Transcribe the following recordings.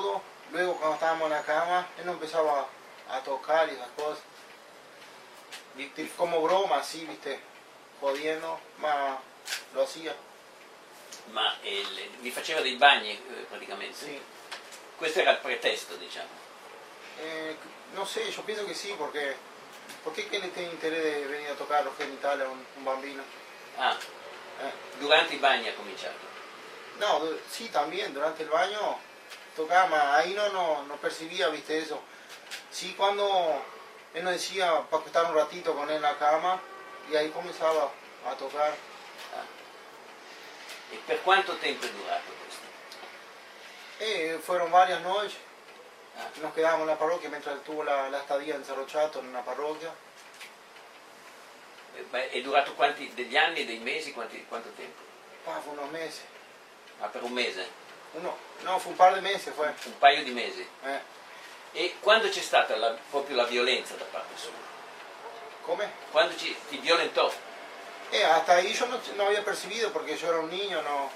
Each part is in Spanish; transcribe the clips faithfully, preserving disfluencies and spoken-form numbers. todo. Luego cuando estábamos en la cama, él nos empezaba a tocar y las cosas. ¿Viste? Como broma, sí, viste, jodiendo, ma lo hacía. Ma el, vi faceva dei bagni praticamente? Sì. Questo era il pretesto, diciamo? Eh, no sé, yo pienso que sí, porque ¿por qué que le tiene interés de venir a tocar los genitales a un, un bambino? Ah, eh. Durante i bagni ha cominciato? No, sí, también, durante el baño tocaba, ma ahí no, no, no percibía, viste, eso. Sí, cuando él nos decía para estar un ratito con él en la cama, y ahí comenzaba a tocar. Ah. ¿Y por cuánto tiempo ha durado esto? Eh, fueron varias noches. Ah. Nos quedábamos en la parroquia mientras tuvo la, la estadía en Cerro Chato, en una parroquia. ¿Y durato quanti, degli anni, dei mesi, quanti, quanto tiempo? Ah, fue unos meses. Ah, per un mese? Uno, no, fue un par de meses. Fue. Un paio di mesi. Eh. E quando c'è stata la, proprio la violenza da parte sua? Come? Quando ci, ti violentò? Eh, hasta ahí yo no, no había percibido porque yo era un niño, no,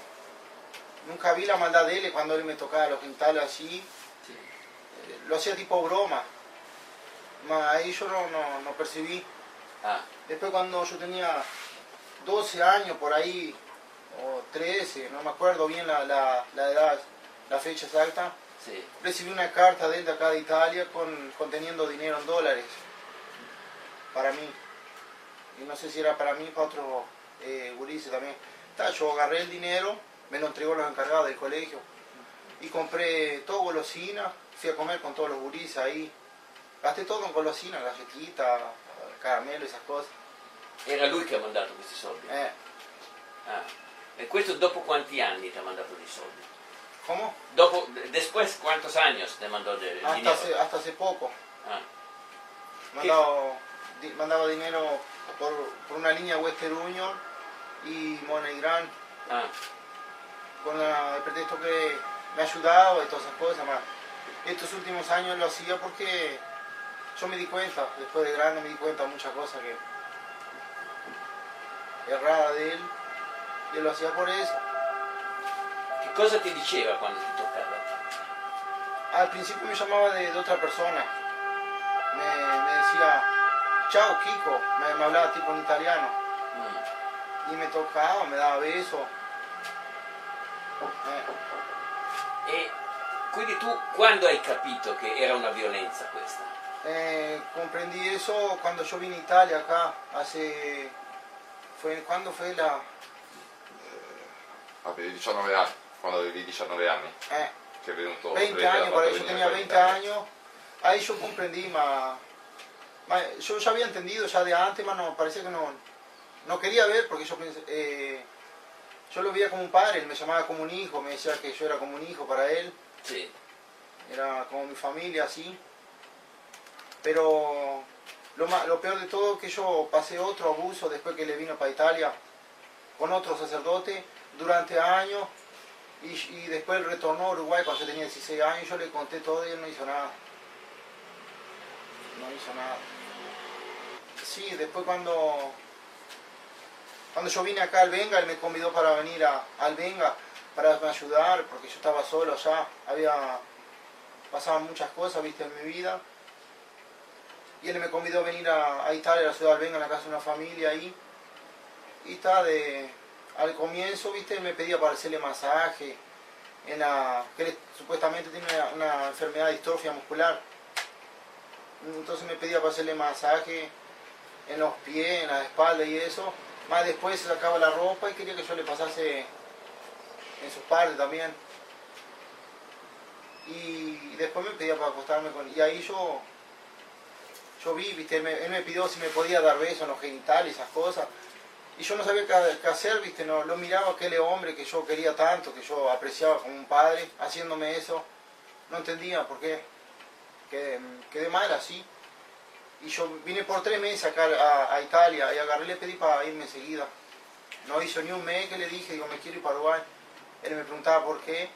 nunca vi la maldad de él cuando él me tocaba los genitales así, sí. Eh, lo hacía tipo broma, ma ahí yo no, no, no percibí. Ah. Después cuando yo tenía doce años por ahí, o trece, no me acuerdo bien la, la, la edad, la fecha exacta. Sì. Recibí una carta de él de acá de Italia con, conteniendo dinero en dólares para mí. Y no sé si era para mí o para otro eh, gurises también. Ta, yo agarré el dinero, me lo entregó los encargados del colegio. Y compré todo golosina, fui a comer con todos los gurises ahí. Gasté todo en golosina, galletita, caramelo, esas cosas. Era lui che ha mandato questi soldi? Eh. Ah. E questo dopo quanti anni ti ha mandato dei soldi? ¿Cómo? Dopo, después, ¿cuántos años te mandó de, de hasta dinero? Hace, hasta hace poco. Ah. Mandado, di, mandaba dinero por, por una línea Western Union y Money Grant. Ah. Con la, el pretexto que me ayudaba y todas esas cosas. Más. Estos últimos años lo hacía porque yo me di cuenta, después de grande me di cuenta de muchas cosas que errada de él. Y él lo hacía por eso. Cosa ti diceva quando ti toccava? Al principio mi llamaba de, de otra persona. Me, me decía, ciao Kiko, me, me hablaba tipo en italiano. Mm. Y me tocaba, me daba besos. Eh. E quindi tu quando hai capito che era una violenza questa? Eh, comprendí eso cuando yo vine a Italia acá, hace... Fue, ¿cuándo fue la...? Avevi diciannove anni. Cuando viví diciannove años, eh, que venuto veinte años, para yo tenía veinte años. años, ahí yo comprendí, ma, ma, yo ya había entendido ya de antes, pero no, parece que no, no quería ver porque yo, eh, yo lo veía como un padre, él me llamaba como un hijo, me decía que yo era como un hijo para él, sí. Era como mi familia, así, pero lo, lo peor de todo es que yo pasé otro abuso después que le vino para Italia, con otro sacerdote, durante años. Y, y después retornó a Uruguay cuando yo tenía dieciséis años, yo le conté todo y él no hizo nada. No hizo nada. Sí, después cuando, cuando yo vine acá a Albenga, él me convidó para venir a Albenga para ayudar, porque yo estaba solo allá, había pasado muchas cosas, viste, en mi vida. Y él me convidó a venir a, a Italia, a la ciudad de Albenga, en la casa de una familia ahí. Y está de... Al comienzo, viste, él me pedía para hacerle masaje, en la, que él supuestamente tiene una, una enfermedad de distrofia muscular. Entonces me pedía para hacerle masaje en los pies, en la espalda y eso. Más después se sacaba la ropa y quería que yo le pasase en sus partes también. Y después me pedía para acostarme con él. Y ahí yo, yo vi, viste, él me, él me pidió si me podía dar besos en los genitales y esas cosas. Y yo no sabía qué hacer, viste, no, lo miraba aquel hombre que yo quería tanto, que yo apreciaba como un padre, haciéndome eso. No entendía por qué. Quedé, quedé mal así. Y yo vine por tres meses acá a, a Italia y agarré y le pedí para irme enseguida. No hizo ni un mes que le dije, digo, me quiero ir para Uruguay. Él me preguntaba por qué.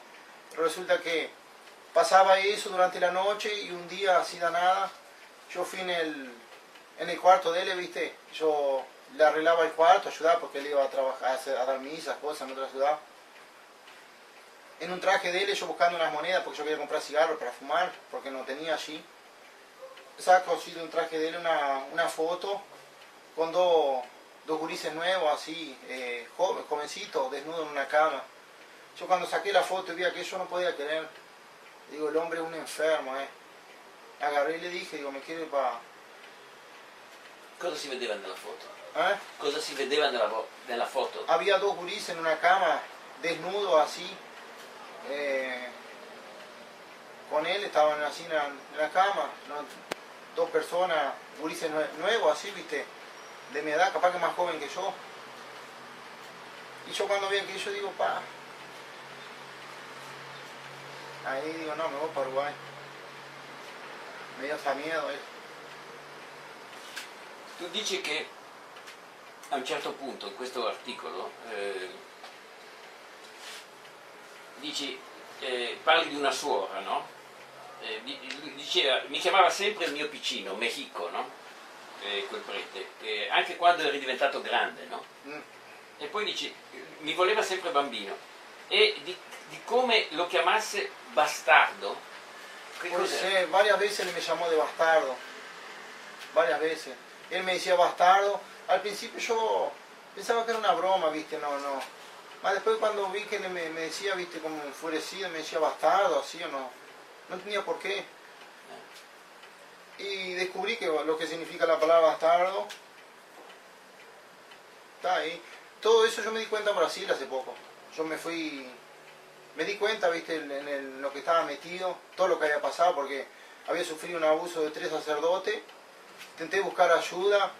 Resulta que pasaba eso durante la noche y un día así de nada, yo fui en el, en el cuarto de él, viste, yo... Le arreglaba el cuarto, ayudaba porque él iba a trabajar, a dar misas, cosas en otra ciudad. en un traje de él, yo buscando unas monedas porque yo quería comprar cigarros para fumar, porque no tenía allí. Saco así de un traje de él una, una foto con dos, dos gurises nuevos, así, eh, joven, jovencitos, desnudos en una cama. Yo cuando saqué la foto y vi aquello no podía creer. Digo, el hombre es un enfermo, eh. Agarré y le dije, digo, me quiere para... Cosa si vedeva nella foto? Eh? Cosa si vedeva nella, nella foto? Había dos gurises en una cama, desnudos así. Eh, con él estaban así en la, en la cama, ¿no? Dos personas, gurises nue nuevos así, viste, de mi edad, capaz que más joven que yo. Y yo cuando vi aquello digo, pa. Ahí digo, no, me voy para Uruguay. Me dio hasta miedo eso. Tu dici che a un certo punto in questo articolo eh, dici, eh, parli di una suora, no? Eh, diceva, mi chiamava sempre il mio piccino, Mexico, no? Eh, quel prete, eh, anche quando ero diventato grande, no? Mm. E poi dici, mi voleva sempre bambino. E di, di come lo chiamasse bastardo? Pues, eh, varias veces me llamó de bastardo, varias veces. Él me decía bastardo. Al principio yo pensaba que era una broma, viste, no, no. Más después cuando vi que me, me decía, viste, como enfurecido, me decía bastardo, así o no. No tenía por qué. Y descubrí que lo que significa la palabra bastardo está ahí. Todo eso yo me di cuenta en Brasil hace poco. Yo me fui, me di cuenta, viste, en, el, en lo que estaba metido, todo lo que había pasado, porque había sufrido un abuso de tres sacerdotes. Intenté buscar ayuda,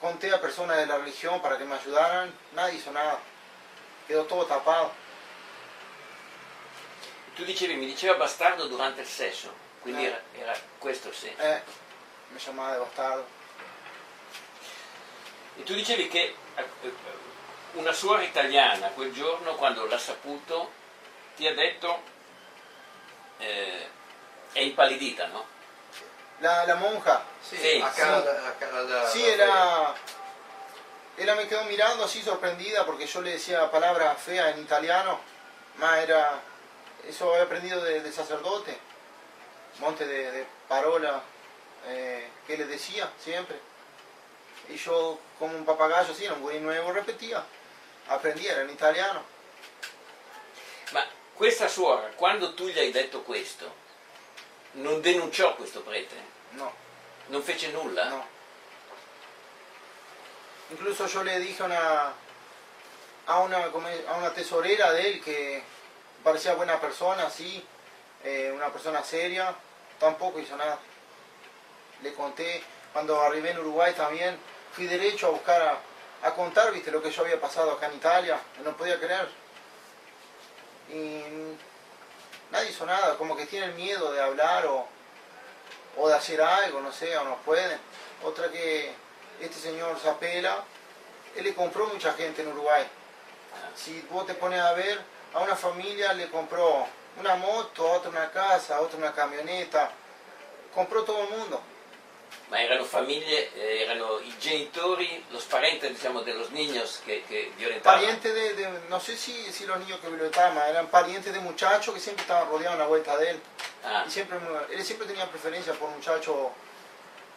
conté a personas de la religión para que me ayudaran, nadie hizo nada, quedó todo tapado. Tu dicevi, mi diceva bastardo durante il sesso, quindi eh. era, era questo il senso. Eh, mi chiamava bastardo. E tu dicevi che una suora italiana quel giorno, quando l'ha saputo, ti ha detto, eh, è impallidita, no? La, la monja, sí, sí, acá, sí. La, acá la, sí, ella, ella me quedó mirando así sorprendida porque yo le decía palabras feas en italiano, más era, eso había aprendido del de sacerdote, monte de, de parola eh, que le decía siempre, y yo como un papagayo así, era un güey nuevo, repetía, aprendía, era en italiano. Ma questa suora, quando tu gli hai detto questo, non denunciò questo prete? No. ¿No fece nulla? No. Incluso yo le dije una, a, una, a una tesorera de él que parecía buena persona, sí, eh, una persona seria, tampoco hizo nada. Le conté, cuando arribé en Uruguay también, fui derecho a buscar, a, a contar, viste, lo que yo había pasado acá en Italia, no podía creer. Y nadie hizo nada, como que tienen miedo de hablar o, o de hacer algo, no sé, o no pueden. Otra que este señor Zappella, él le compró mucha gente en Uruguay. Si vos te pones a ver, a una familia le compró una moto, a otra una casa, a otra una camioneta, compró todo el mundo. Ma erano famiglie, erano i genitori, los parentes, diciamo, de los niños que, que violentaban. Parientes de, de, no sé si, si los niños que violentaban, eran parientes de muchachos que siempre estaban rodeados a la vuelta de él. Ah. Y siempre, él siempre tenía preferencia por muchachos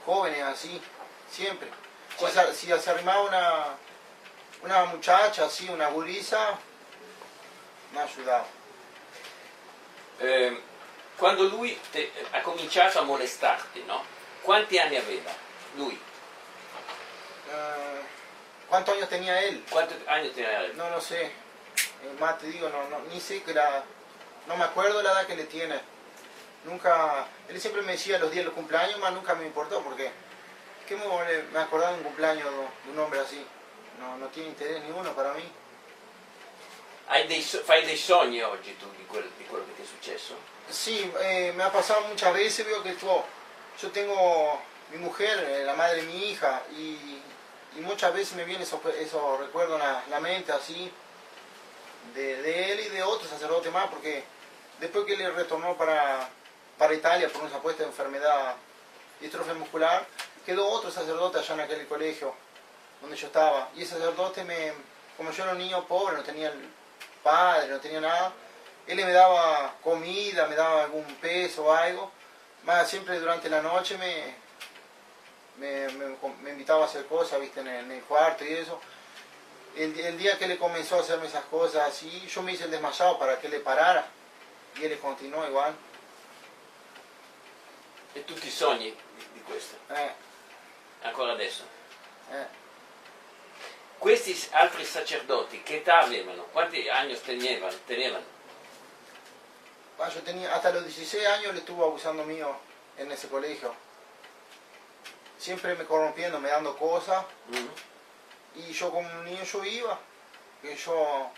jóvenes, así, siempre. Si, se, si se arrimaba una, una muchacha, así, una gurisa, me ayudaba. Eh, cuando lui te, ha cominciato a molestarte, ¿no? ¿Cuántos años aveva lui? Uh, ¿Cuántos años tenía él? ¿Cuántos años tenía él? No lo sé. Más te digo, no, no, ni sé que la... No me acuerdo la edad que le tiene. Nunca... Él siempre me decía los días de los cumpleaños, más nunca me importó, porque... ¿Qué me, me acordaba de un cumpleaños de un hombre así? No, no tiene interés ninguno para mí. Hai dei, fai dei sogni oggi tu di, quel, di quello che ti è successo? Sí, eh, me ha pasado muchas veces, veo que tú... Yo tengo mi mujer, la madre de mi hija, y, y muchas veces me vienen esos, esos recuerdos en la, la mente así, de, de él y de otro sacerdote más, porque después que él retornó para, para Italia por una supuesta enfermedad distrofia muscular, quedó otro sacerdote allá en aquel colegio donde yo estaba. Y ese sacerdote, me, como yo era un niño pobre, no tenía padre, no tenía nada, Él me daba comida, me daba algún peso o algo, más siempre durante la noche me, me, me, me invitaba a hacer cosas, viste, en el, en el cuarto y eso. El, el día que él comenzó a hacerme esas cosas así, yo me hice el desmayado para que él parara y él continuó igual. E tutti i sogni di, di questo? Eh. Ancora adesso? Eh. Questi altri sacerdoti che età avevano? Quanti anni tenevano? tenevano? Ah, yo tenía, hasta los dieciséis años le estuvo abusando mío en ese colegio. Siempre me corrompiendo, me dando cosas. Uh-huh. Y yo como un niño yo iba. Que yo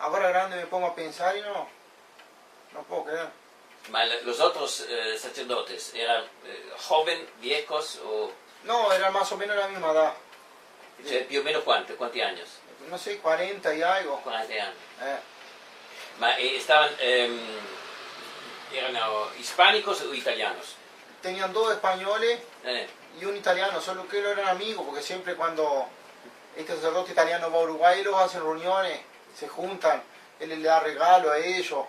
ahora grande me pongo a pensar y no, no puedo creer. ¿Mas los otros eh, sacerdotes eran eh, jóvenes, viejos o...? No, eran más o menos la misma edad. Cioè, più o meno quanto? Quanti anni? Non so, quaranta e algo. quaranta anni. Eh. Ma eh, stavano, ehm, erano hispanicos o italianos? Tenían dos españoles eh. y un italiano, solo que eran amigos, porque siempre cuando este sacerdote italiano va a Uruguay, ellos hacen reuniones, se juntan, él le da regalo a ellos.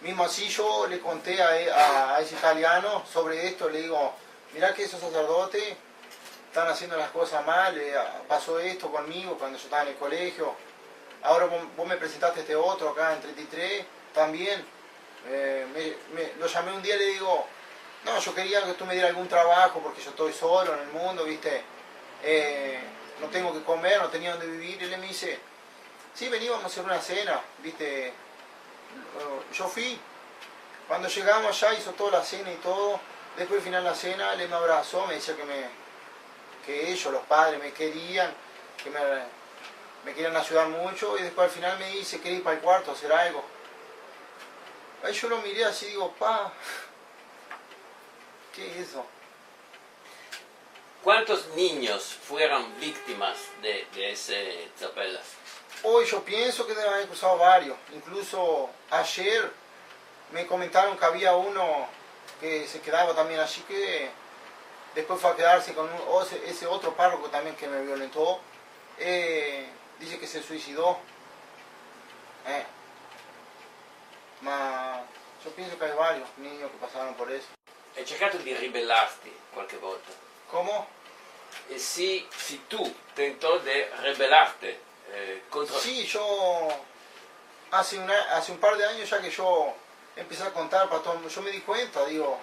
Mismo así yo le conté a, a, a ese italiano sobre esto, le digo, mirá que esos sacerdotes están haciendo las cosas mal, pasó esto conmigo cuando yo estaba en el colegio, ahora vos, vos me presentaste este otro acá en treinta y tres, también, eh, me, me, lo llamé un día y le digo, no, yo quería que tú me dieras algún trabajo porque yo estoy solo en el mundo, viste, eh, no tengo que comer, no tenía dónde vivir, y él me dice, sí, veníamos a hacer una cena, viste, yo fui, cuando llegamos allá hizo toda la cena y todo, después al final de la cena él me abrazó, me decía que me... que ellos, los padres, me querían, que me, me querían ayudar mucho, y después al final me dice, ¿querés ir para el cuarto a hacer algo? Ahí yo lo miré así, digo, pa, ¿qué es eso? ¿Cuántos niños fueron víctimas de, de ese Zappella? Hoy yo pienso que deben haber cruzado varios, incluso ayer me comentaron que había uno que se quedaba también allí, que... después fue a quedarse con un, ese otro párroco también que me violentó, eh, dice que se suicidó, eh. Ma yo pienso que hay varios niños que pasaron por eso. Hai cercato di ribellarti qualche volta? Come? E si, si tu tentò di rebellarte eh, contra... Sí, yo hace, una, hace un par de años ya que yo empecé a contar para todo el mundo, yo me di cuenta, digo...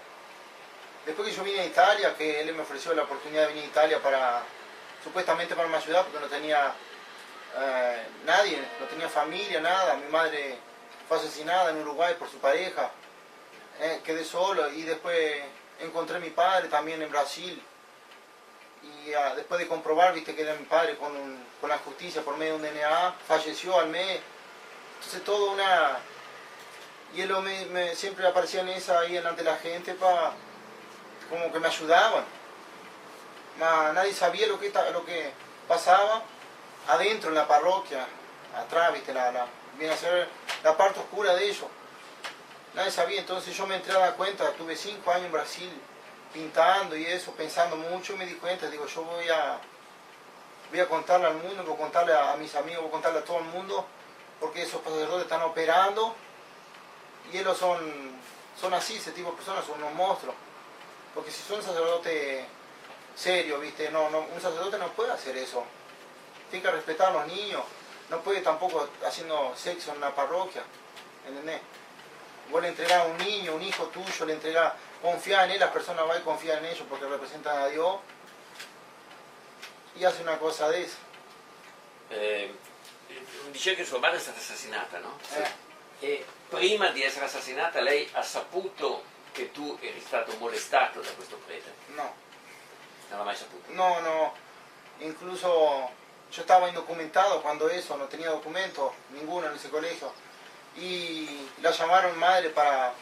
Después que yo vine a Italia, que él me ofreció la oportunidad de venir a Italia para, supuestamente para me ayudar, porque no tenía eh, nadie, no tenía familia, nada. Mi madre fue asesinada en Uruguay por su pareja, eh, quedé solo y después encontré a mi padre también en Brasil. Y eh, después de comprobar, viste, que era mi padre con, un, con la justicia por medio de un D N A, falleció al mes. Entonces todo una... Y él me, me, siempre aparecía en esa ahí delante de la gente para... como que me ayudaban, ma nadie sabía lo que, lo que pasaba adentro en la parroquia, atrás, viste, la, la, viene a ser la parte oscura de ellos, nadie sabía, entonces yo me entré a dar cuenta, tuve cinco años en Brasil pintando y eso, pensando mucho y me di cuenta, digo yo voy a, voy a contarle al mundo, voy a contarle a, a mis amigos, voy a contarle a todo el mundo, porque esos sacerdotes están operando y ellos son, son así, ese tipo de personas son unos monstruos. Porque si son sacerdote serio, viste, no, no, un sacerdote no puede hacer eso. Tiene que respetar a los niños, no puede tampoco haciendo sexo en una parroquia, ¿entendés? Vos le entregás a un niño, un hijo tuyo, le entregás, confía en él, las personas van y confían en ellos porque representan a Dios y hace una cosa de eso. Eh, dice que su madre è stata assassinata, no? Eh. E prima di essere assassinata lei ha saputo che tu eri stato molestato da questo prete? No. Non l'ha mai saputo? No, no. Incluso yo estaba indocumentado cuando eso, no tenía documento, ninguno en ese colegio. Y la llamaron madre para,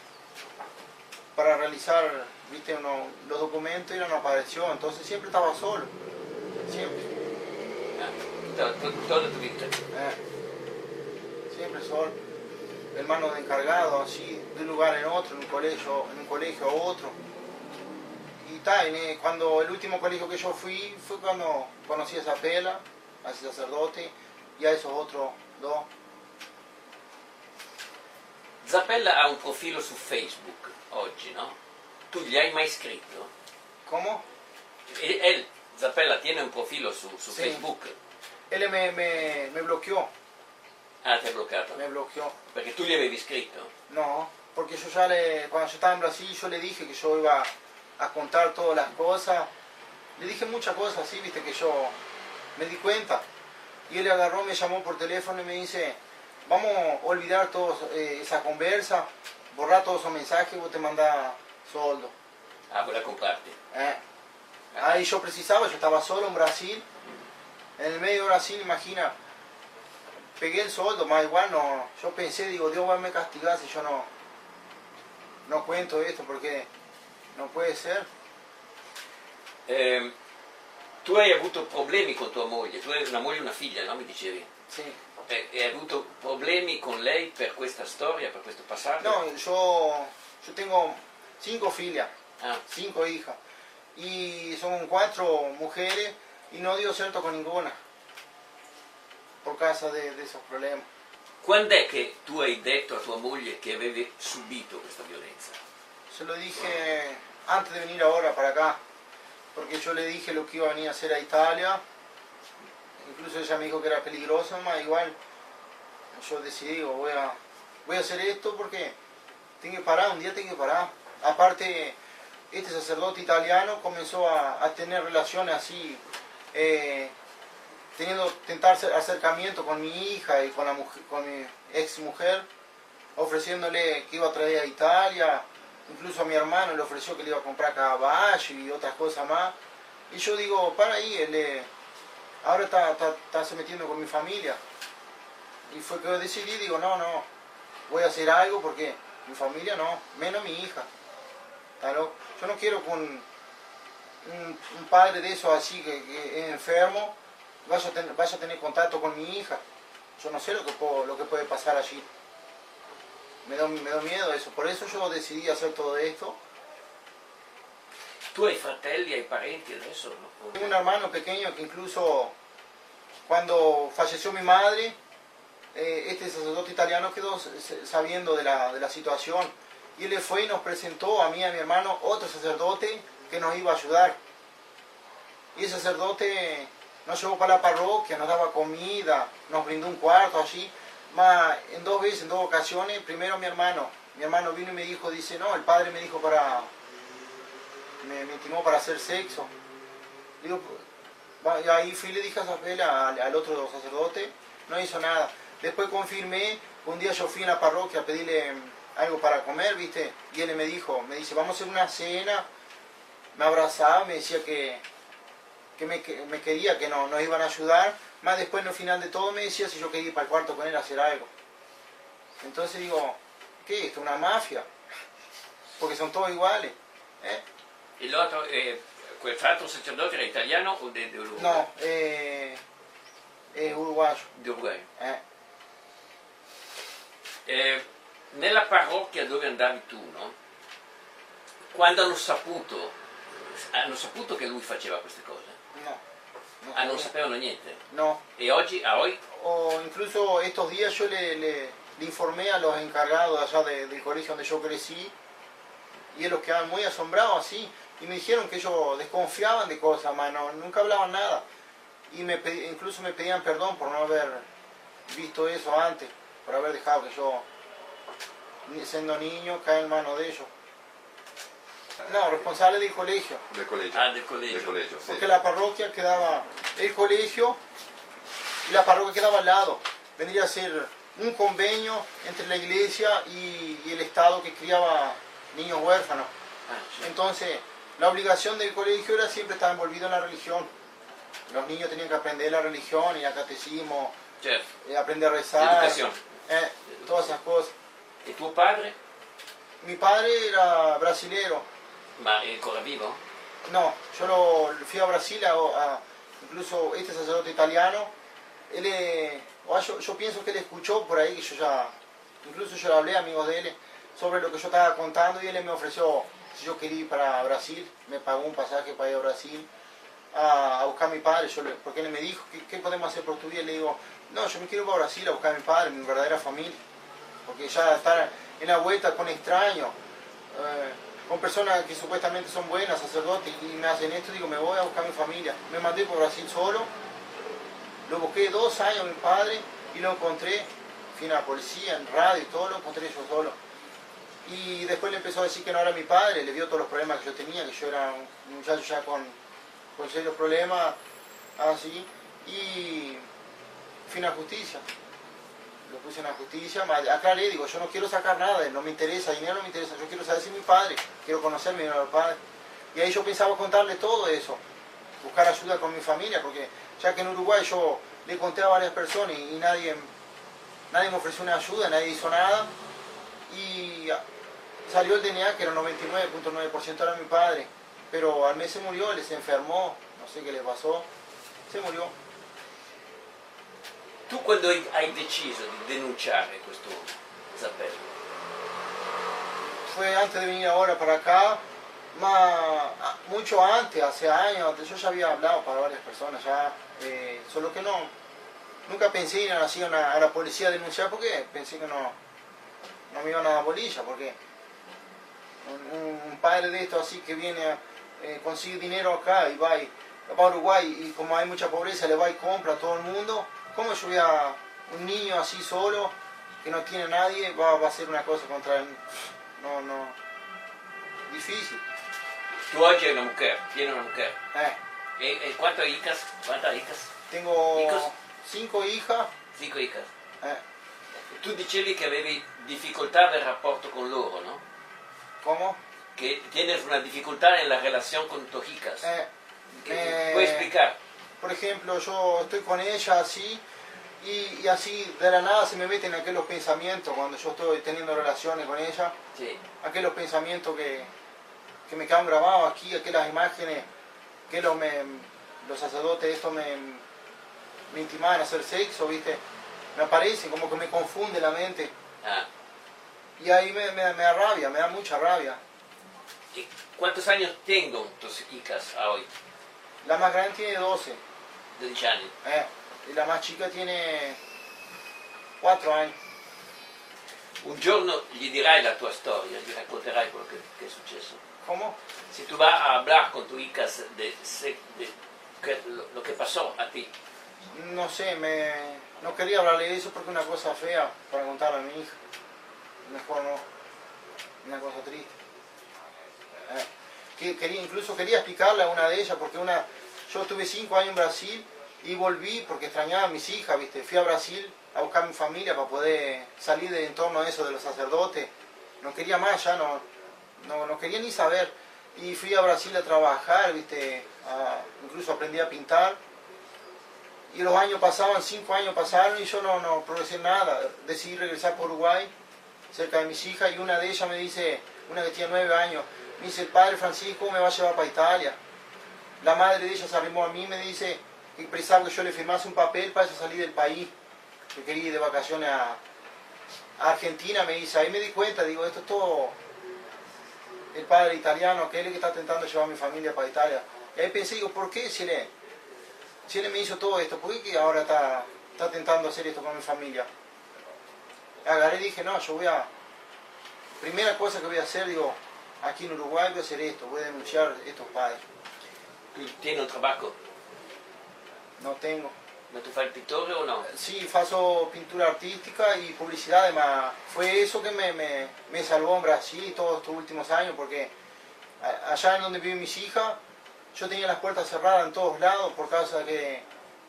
para realizar, viste, uno, los documentos y no apareció. Entonces siempre estaba solo. Siempre. Eh, toda tu vita? Eh. Siempre solo. Hermano de encargado, así, de un lugar en otro, en un colegio, en un colegio a otro. Y tal, cuando el último colegio que yo fui, fue cuando conocí a Zappella, a ese sacerdote, y a esos otros dos. Zappella ha un profilo su Facebook oggi, no? Tu gli hai mai scritto? Come? Él, él, Zappella, tiene un profilo su, su sì. Facebook. Él me, me, me bloqueò. Ah, ti ha bloccato? Me bloqueò. Perché tu gli avevi scritto? No, perché io già, le, quando io stavo in Brasile, io le dije che io iba a contar tutte le cose. Le dije muchas cosas así, viste, que yo me di cuenta. Y él agarró, me llamó por teléfono y me dice, vamos a olvidar toda eh, esa conversa, borrar todos esos mensajes y vos te mandás soldo. Ah, voy a comprarte. Eh. Ah. Ahí yo precisaba, yo estaba solo en Brasil, en el medio de Brasil, imagina, pegué el soldo, más igual no, yo pensé, digo, Dios va a me castigar si yo no, no cuento esto, porque no puede ser. Eh, tu hai avuto problemi con tua moglie, tu hai una moglie e una figlia, no? Mi dicevi? Sì. E, e hai avuto problemi con lei per questa storia, per questo passaggio? No, io, io tengo cinque figlie, ah. cinque hija, e sono quattro donne e non dio certo con ninguna, per causa di questi problemi. Quando è che tu hai detto a tua moglie che avevi subito questa violenza? Se lo dije antes di venire ora per acá. Porque yo le dije lo que iba a venir a hacer a Italia, incluso ella me dijo que era peligroso, pero igual yo decidí, voy a, voy a hacer esto porque tengo que parar, un día tengo que parar. Aparte, este sacerdote italiano comenzó a, a tener relaciones así, eh, teniendo, tentar acercamiento con mi hija y con, la mujer, con mi ex mujer, ofreciéndole que iba a traer a Italia. Incluso a mi hermano le ofreció que le iba a comprar caballo y otras cosas más. Y yo digo, para ahí, él eh, ahora está, está, está se metiendo con mi familia. Y fue que yo decidí, digo, no, no, voy a hacer algo porque mi familia no, menos mi hija. ¿Está loco? Yo no quiero con un, un padre de eso así que, que es enfermo, vaya a, ten, vaya a tener contacto con mi hija. Yo no sé lo que, puedo, lo que puede pasar allí. Me da, me da miedo eso, por eso yo decidí hacer todo esto. ¿Tú hay fratelli, hay parientes de eso? ¿No? Tengo un hermano pequeño que incluso cuando falleció mi madre, eh, este sacerdote italiano quedó sabiendo de la, de la situación. Y él fue y nos presentó a mí y a mi hermano otro sacerdote que nos iba a ayudar. Y ese sacerdote nos llevó para la parroquia, nos daba comida, nos brindó un cuarto allí. Ma en dos veces, en dos ocasiones, primero mi hermano, mi hermano vino y me dijo, dice, no, el padre me dijo para, me, me intimó para hacer sexo. Digo, y ahí fui y le dije a Zappella, al, al otro sacerdote, no hizo nada. Después confirmé, un día yo fui en la parroquia a pedirle algo para comer, viste, y él me dijo, me dice, vamos a hacer una cena, me abrazaba, me decía que, que, me, que me quería, que no, nos iban a ayudar. Más después, en el final de todo, me decía si yo quería ir para el cuarto con él a hacer algo. Entonces digo, ¿qué es esto? ¿Una mafia? Porque son todos iguales. ¿Eh? ¿El otro, eh, quel altro sacerdote era italiano o de, de Uruguay? No, eh, es uruguayo. De Uruguay. Eh. Eh, nella parrocchia dove andavi tu, no? Quando hanno saputo, hanno saputo che lui faceva queste cose? No. No, ah, no sabían niente. No. ¿Y hoy? ¿A hoy? O incluso estos días yo le, le, le informé a los encargados allá de, del colegio donde yo crecí y ellos quedaban muy asombrados así y me dijeron que ellos desconfiaban de cosas, mano, nunca hablaban nada y me incluso me pedían perdón por no haber visto eso antes, por haber dejado que yo, siendo niño, cae en manos de ellos. No, responsable del colegio. Del colegio. Ah, del colegio. Del colegio sí. Porque la parroquia quedaba, el colegio y la parroquia quedaba al lado. Vendría a ser un convenio entre la iglesia y, y el Estado que criaba niños huérfanos. Ah, sí. Entonces, la obligación del colegio era siempre estar envolvido en la religión. Los niños tenían que aprender la religión, y el catecismo, eh, aprender a rezar. Educación. Eh, todas esas cosas. ¿Y tu padre? Mi padre era brasilero. ¿Ma è ancora vivo? No, io lo, fui a Brasile, a, a, incluso questo sacerdote italiano, él, yo, yo pienso que él escuchó por ahí, yo ya, incluso yo le hablé a amigos de él sobre lo que yo estaba contando y él me ofreció, si yo quería ir para Brasil, me pagó un pasaje para ir a Brasil a, a buscar a mi padre, yo, porque él me dijo, ¿qué, qué podemos hacer por tu vida? Y le digo, no, yo me quiero ir para Brasil a buscar a mi padre, mi verdadera familia, porque ya estar en la vuelta con extraños, eh, con personas que supuestamente son buenas, sacerdotes, y me hacen esto, digo, me voy a buscar mi familia. Me mandé por Brasil solo, lo busqué dos años a mi padre y lo encontré, en fin, a la policía, en radio y todo, lo encontré yo solo. Y después le empezó a decir que no era mi padre, le vio todos los problemas que yo tenía, que yo era un muchacho ya con, con serios problemas, así, y fin a justicia. Lo puse en la justicia, aclaré, digo, yo no quiero sacar nada, no me interesa, dinero no me interesa, yo quiero saber si mi padre, quiero conocer mi padre. Y ahí yo pensaba contarle todo eso, buscar ayuda con mi familia, porque ya que en Uruguay yo le conté a varias personas y, y nadie, nadie me ofreció una ayuda, nadie hizo nada, y salió el D N A, que era el noventa y nueve punto nueve por ciento era mi padre, pero al mes se murió, él se enfermó, no sé qué le pasó, se murió. Tu quando hai deciso di denunciare questo Zappella? Fu antes di venire ora per acá, ma molto antes, hace años antes, yo ya había hablado para varias personas, ya, eh, solo que no, nunca pensé en ir a la policía a denunciar porque pensé que no, no me iban a dar bolilla, porque un, un padre de esto así que viene, a, eh, consigue dinero acá y va, y, va a Uruguay y como hay mucha pobreza le va y compra a todo el mundo. ¿Cómo yo voy a un niño así solo, que no tiene nadie, va, va a hacer una cosa contra él? No, no. Difícil. Tú hoy eres una mujer, tienes una mujer. Eh. ¿Cuántas hijas? ¿Cuántas hijas? Tengo ¿Hijos? cinco hijas. Cinco hijas. Eh. Tú dicevi que avevi dificultad de rapporto con loro, ¿no? ¿Cómo? Que tienes una dificultad en la relación con tus hijas. Eh. Eh. ¿Puedes explicar? Por ejemplo, yo estoy con ella así y, y así de la nada se me meten aquellos pensamientos cuando yo estoy teniendo relaciones con ella. Sí. Aquellos pensamientos que, que me quedan grabados aquí, aquellas imágenes que los, me, los sacerdotes esto me, me intimaban a hacer sexo, ¿viste? Me aparecen, como que me confunde la mente. Ah. Y ahí me, me, me da rabia, me da mucha rabia. ¿Y cuántos años tengo tus hijas a hoy? La más grande tiene doce. dodici anni. Eh, e la más chica tiene quattro anni. Un giorno gli dirai la tua storia, gli racconterai quello che, che è successo. Come? Se tu vas a hablar con tu hijas de, de, de que, lo, lo que pasó a ti. No sé, me, no quería hablarle de eso porque es una cosa fea para contarle a mi hija. Mejor no, una cosa triste. Eh, que, quería, incluso quería explicarle a una de ellas porque una... Yo estuve cinco años en Brasil y volví porque extrañaba a mis hijas, ¿viste? Fui a Brasil a buscar a mi familia para poder salir del entorno de eso de los sacerdotes. No quería más, ya no, no, no quería ni saber. Y fui a Brasil a trabajar, ¿viste? A, incluso aprendí a pintar. Y los años pasaban, cinco años pasaron y yo no, no progresé nada. Decidí regresar por Uruguay, cerca de mis hijas, y una de ellas me dice, una que tiene nueve años, me dice, el padre Francisco me va a llevar para Italia. La madre de ella se arrimó a mí y me dice que pensaba que yo le firmase un papel para ella salir del país. Yo quería ir de vacaciones a, a Argentina, me dice. Ahí me di cuenta, digo, esto es todo el padre italiano, que él es que está tentando llevar a mi familia para Italia. Y ahí pensé, digo, ¿por qué si él, si él me hizo todo esto? ¿Por qué ahora está, está tentando hacer esto con mi familia? Agarré y dije, no, yo voy a... Primera cosa que voy a hacer, digo, aquí en Uruguay voy a hacer esto, voy a denunciar a estos padres. ¿Tiene un trabajo? No tengo. ¿No te fue el pintor o no? Sí, hago pintura artística y publicidad, además. Fue eso que me, me, me salvó en Brasil todos estos últimos años, porque allá en donde viven mis hijas, yo tenía las puertas cerradas en todos lados por causa de que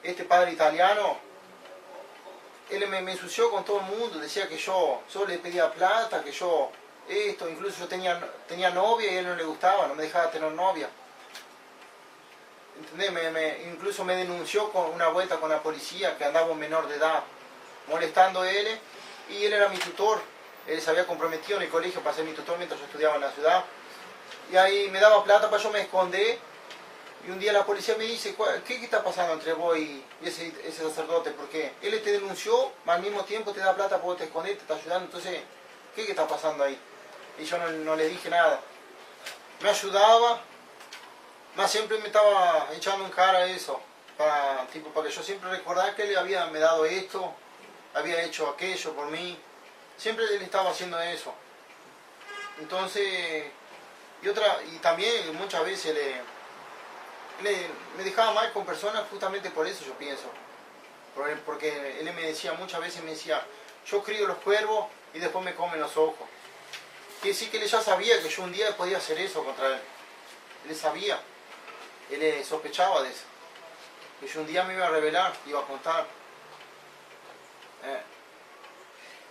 este padre italiano, él me, me ensució con todo el mundo, decía que yo solo le pedía plata, que yo esto, incluso yo tenía, tenía novia y a él no le gustaba, no me dejaba tener novia. ¿Entendés? Me, me, incluso me denunció con una vuelta con la policía que andaba un menor de edad molestando a él, y él era mi tutor, él se había comprometido en el colegio para ser mi tutor mientras yo estudiaba en la ciudad, y ahí me daba plata para yo me esconder, y un día la policía me dice, ¿qué, qué está pasando entre vos y ese, ese sacerdote? Porque él te denunció, mas al mismo tiempo te da plata para vos te esconder, te está ayudando, entonces, ¿qué, qué está pasando ahí? Y yo no, no le dije nada, me ayudaba, más siempre me estaba echando en cara eso, para, tipo, para que yo siempre recordara que él había me dado esto, había hecho aquello por mí, siempre él estaba haciendo eso. Entonces, y otra, y también muchas veces le, le, me dejaba mal con personas justamente por eso, yo pienso. Porque él me decía, muchas veces me decía, yo crío los cuervos y después me comen los ojos. Quiere decir que él ya sabía que yo un día podía hacer eso contra él. Él sabía, él sospechaba de eso. Que yo un día me iba a revelar, iba a contar. Eh.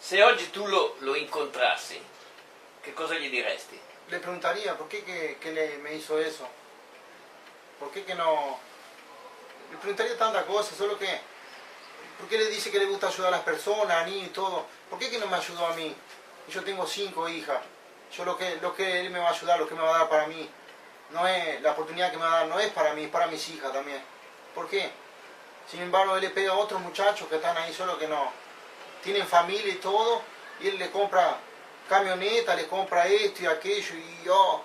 Se oggi tu lo, lo incontrassi, che cosa gli diresti? Le preguntaría, ¿por qué que, que le, me hizo eso? ¿Por qué que no? Le preguntaría tantas cosas, solo que... ¿Por qué le dice que le gusta ayudar a las personas, a niños y todo? ¿Por qué que no me ayudó a mí? Yo tengo cinco hijas. Yo lo que, lo que él me va a ayudar, lo que me va a dar para mí, no es la oportunidad que me va a dar, no es para mí, es para mis hijas también. ¿Por qué? Sin embargo, él le pega a otros muchachos que están ahí, solo que no tienen familia y todo, y él le compra camioneta, le compra esto y aquello, y yo, oh,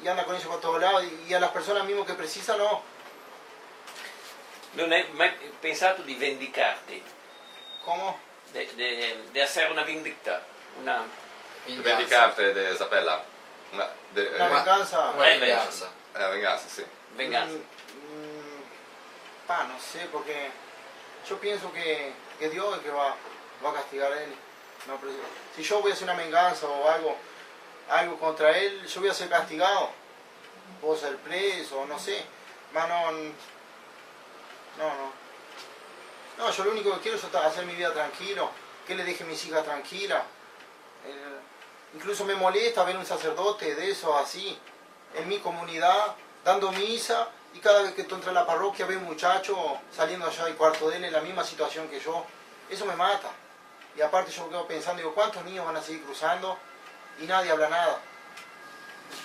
y, y anda con eso por todos lados, y, y a las personas mismo que precisan, no. Non hai mai pensato di vendicarti? Come? Di essere una vendetta, una venganza. Vendicarti di Zappella? Una, de, una, una venganza? Una venganza. Una venganza, sì. Venganza. Mm, pa, non so, perché io penso che, che Dio è che va, va a castigare él. No, se io voglio fare una venganza o algo, algo contro él, io voglio essere castigato. Può essere preso, non so, ma non... No, no. No, yo lo único que quiero es hacer mi vida tranquilo, que le deje a mis hijas tranquilas. Eh, incluso me molesta ver un sacerdote de eso así, en mi comunidad, dando misa, y cada vez que tú entras a la parroquia ve un muchacho saliendo allá del cuarto de él en la misma situación que yo. Eso me mata. Y aparte yo quedo pensando, digo, ¿cuántos niños van a seguir cruzando? Y nadie habla nada.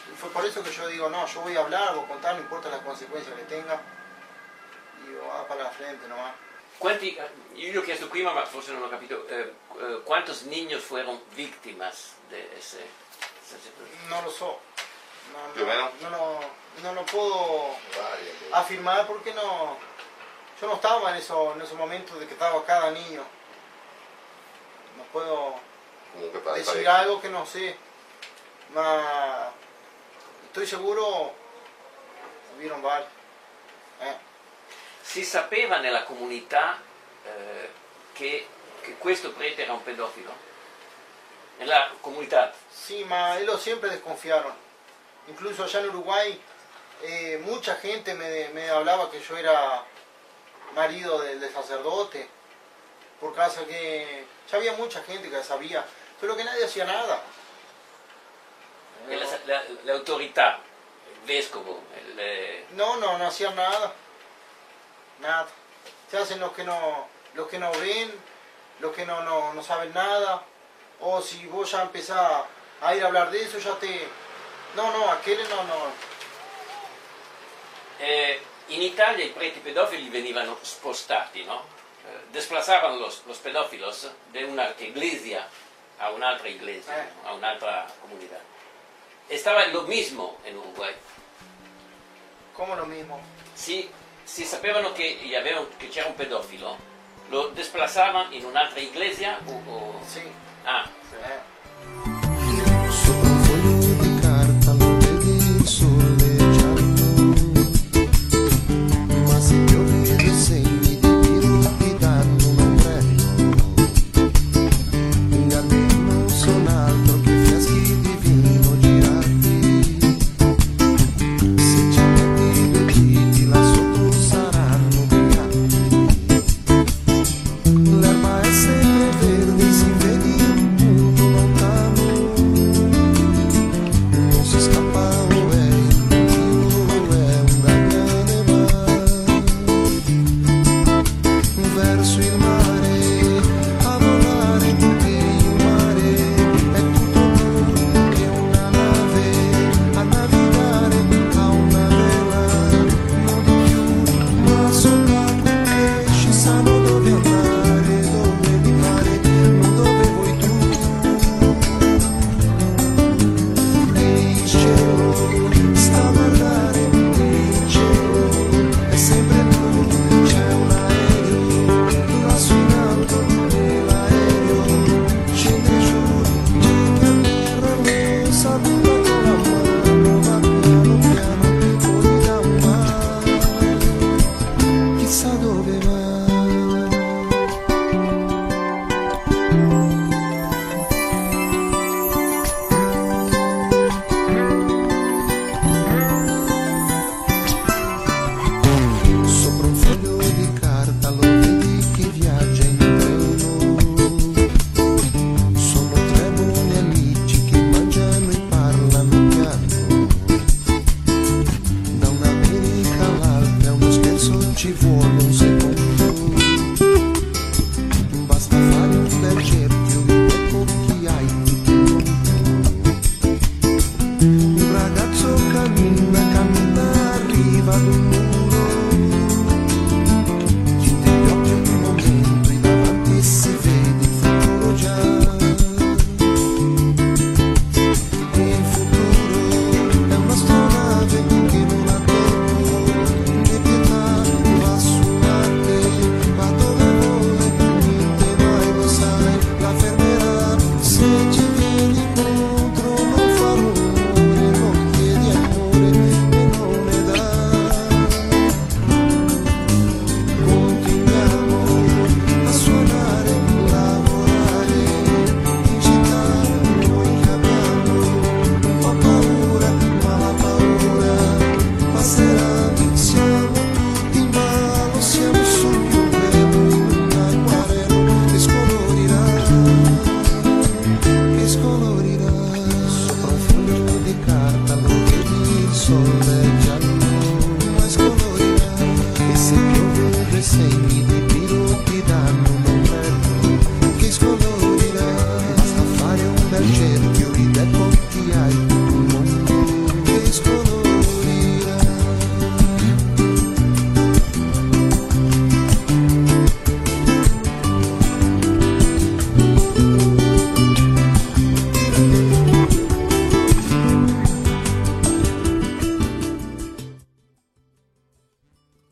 Y fue por eso que yo digo, no, yo voy a hablar, voy a contar, no importa las consecuencias que tenga. Io vado per la frente, no? Quanti, io gli ho chiesto prima, ma forse non ho capito, eh, eh, quantos niños fueron víctimas de ese, ese... Non lo so, non, più o meno? Non, lo, non lo posso affermare perché no, io non stavo in quel momento in cui stavo cada niño. Non posso dire algo che non so, ma sto sicuro che non vale. Eh. Si sapeva nella comunità eh, che, che questo prete era un pedofilo? Nella comunità? Sì, ma loro sempre desconfiarono. Incluso allá in Uruguay, eh, mucha gente me, me hablaba che io era marido del, del sacerdote, por causa que ya había mucha gente que sabía, pero que nadie hacía nada. Eh, la, la, la autorità, il vescovo? El, no, no, no hacían nada. Nada. Se hacen los que no, los que no ven, los que no, no, no saben nada. O si vos ya empezás a ir a hablar de eso, ya te... No, no, aquel no, no. Eh, in Italia i preti pedofili venivano spostati, no? Eh, desplazavano los, los pedofilos de una iglesia a un'altra iglesia, eh. a un'altra comunità. E stava lo mismo in Uruguay. Come lo mismo? Sì. Si sapevano che c'era un pedofilo, lo desplazavano in un'altra iglesia? O, o... Sì. Ah. Sì. L'erba è sempre verde, si vede un punto. ad una canna arriva ad un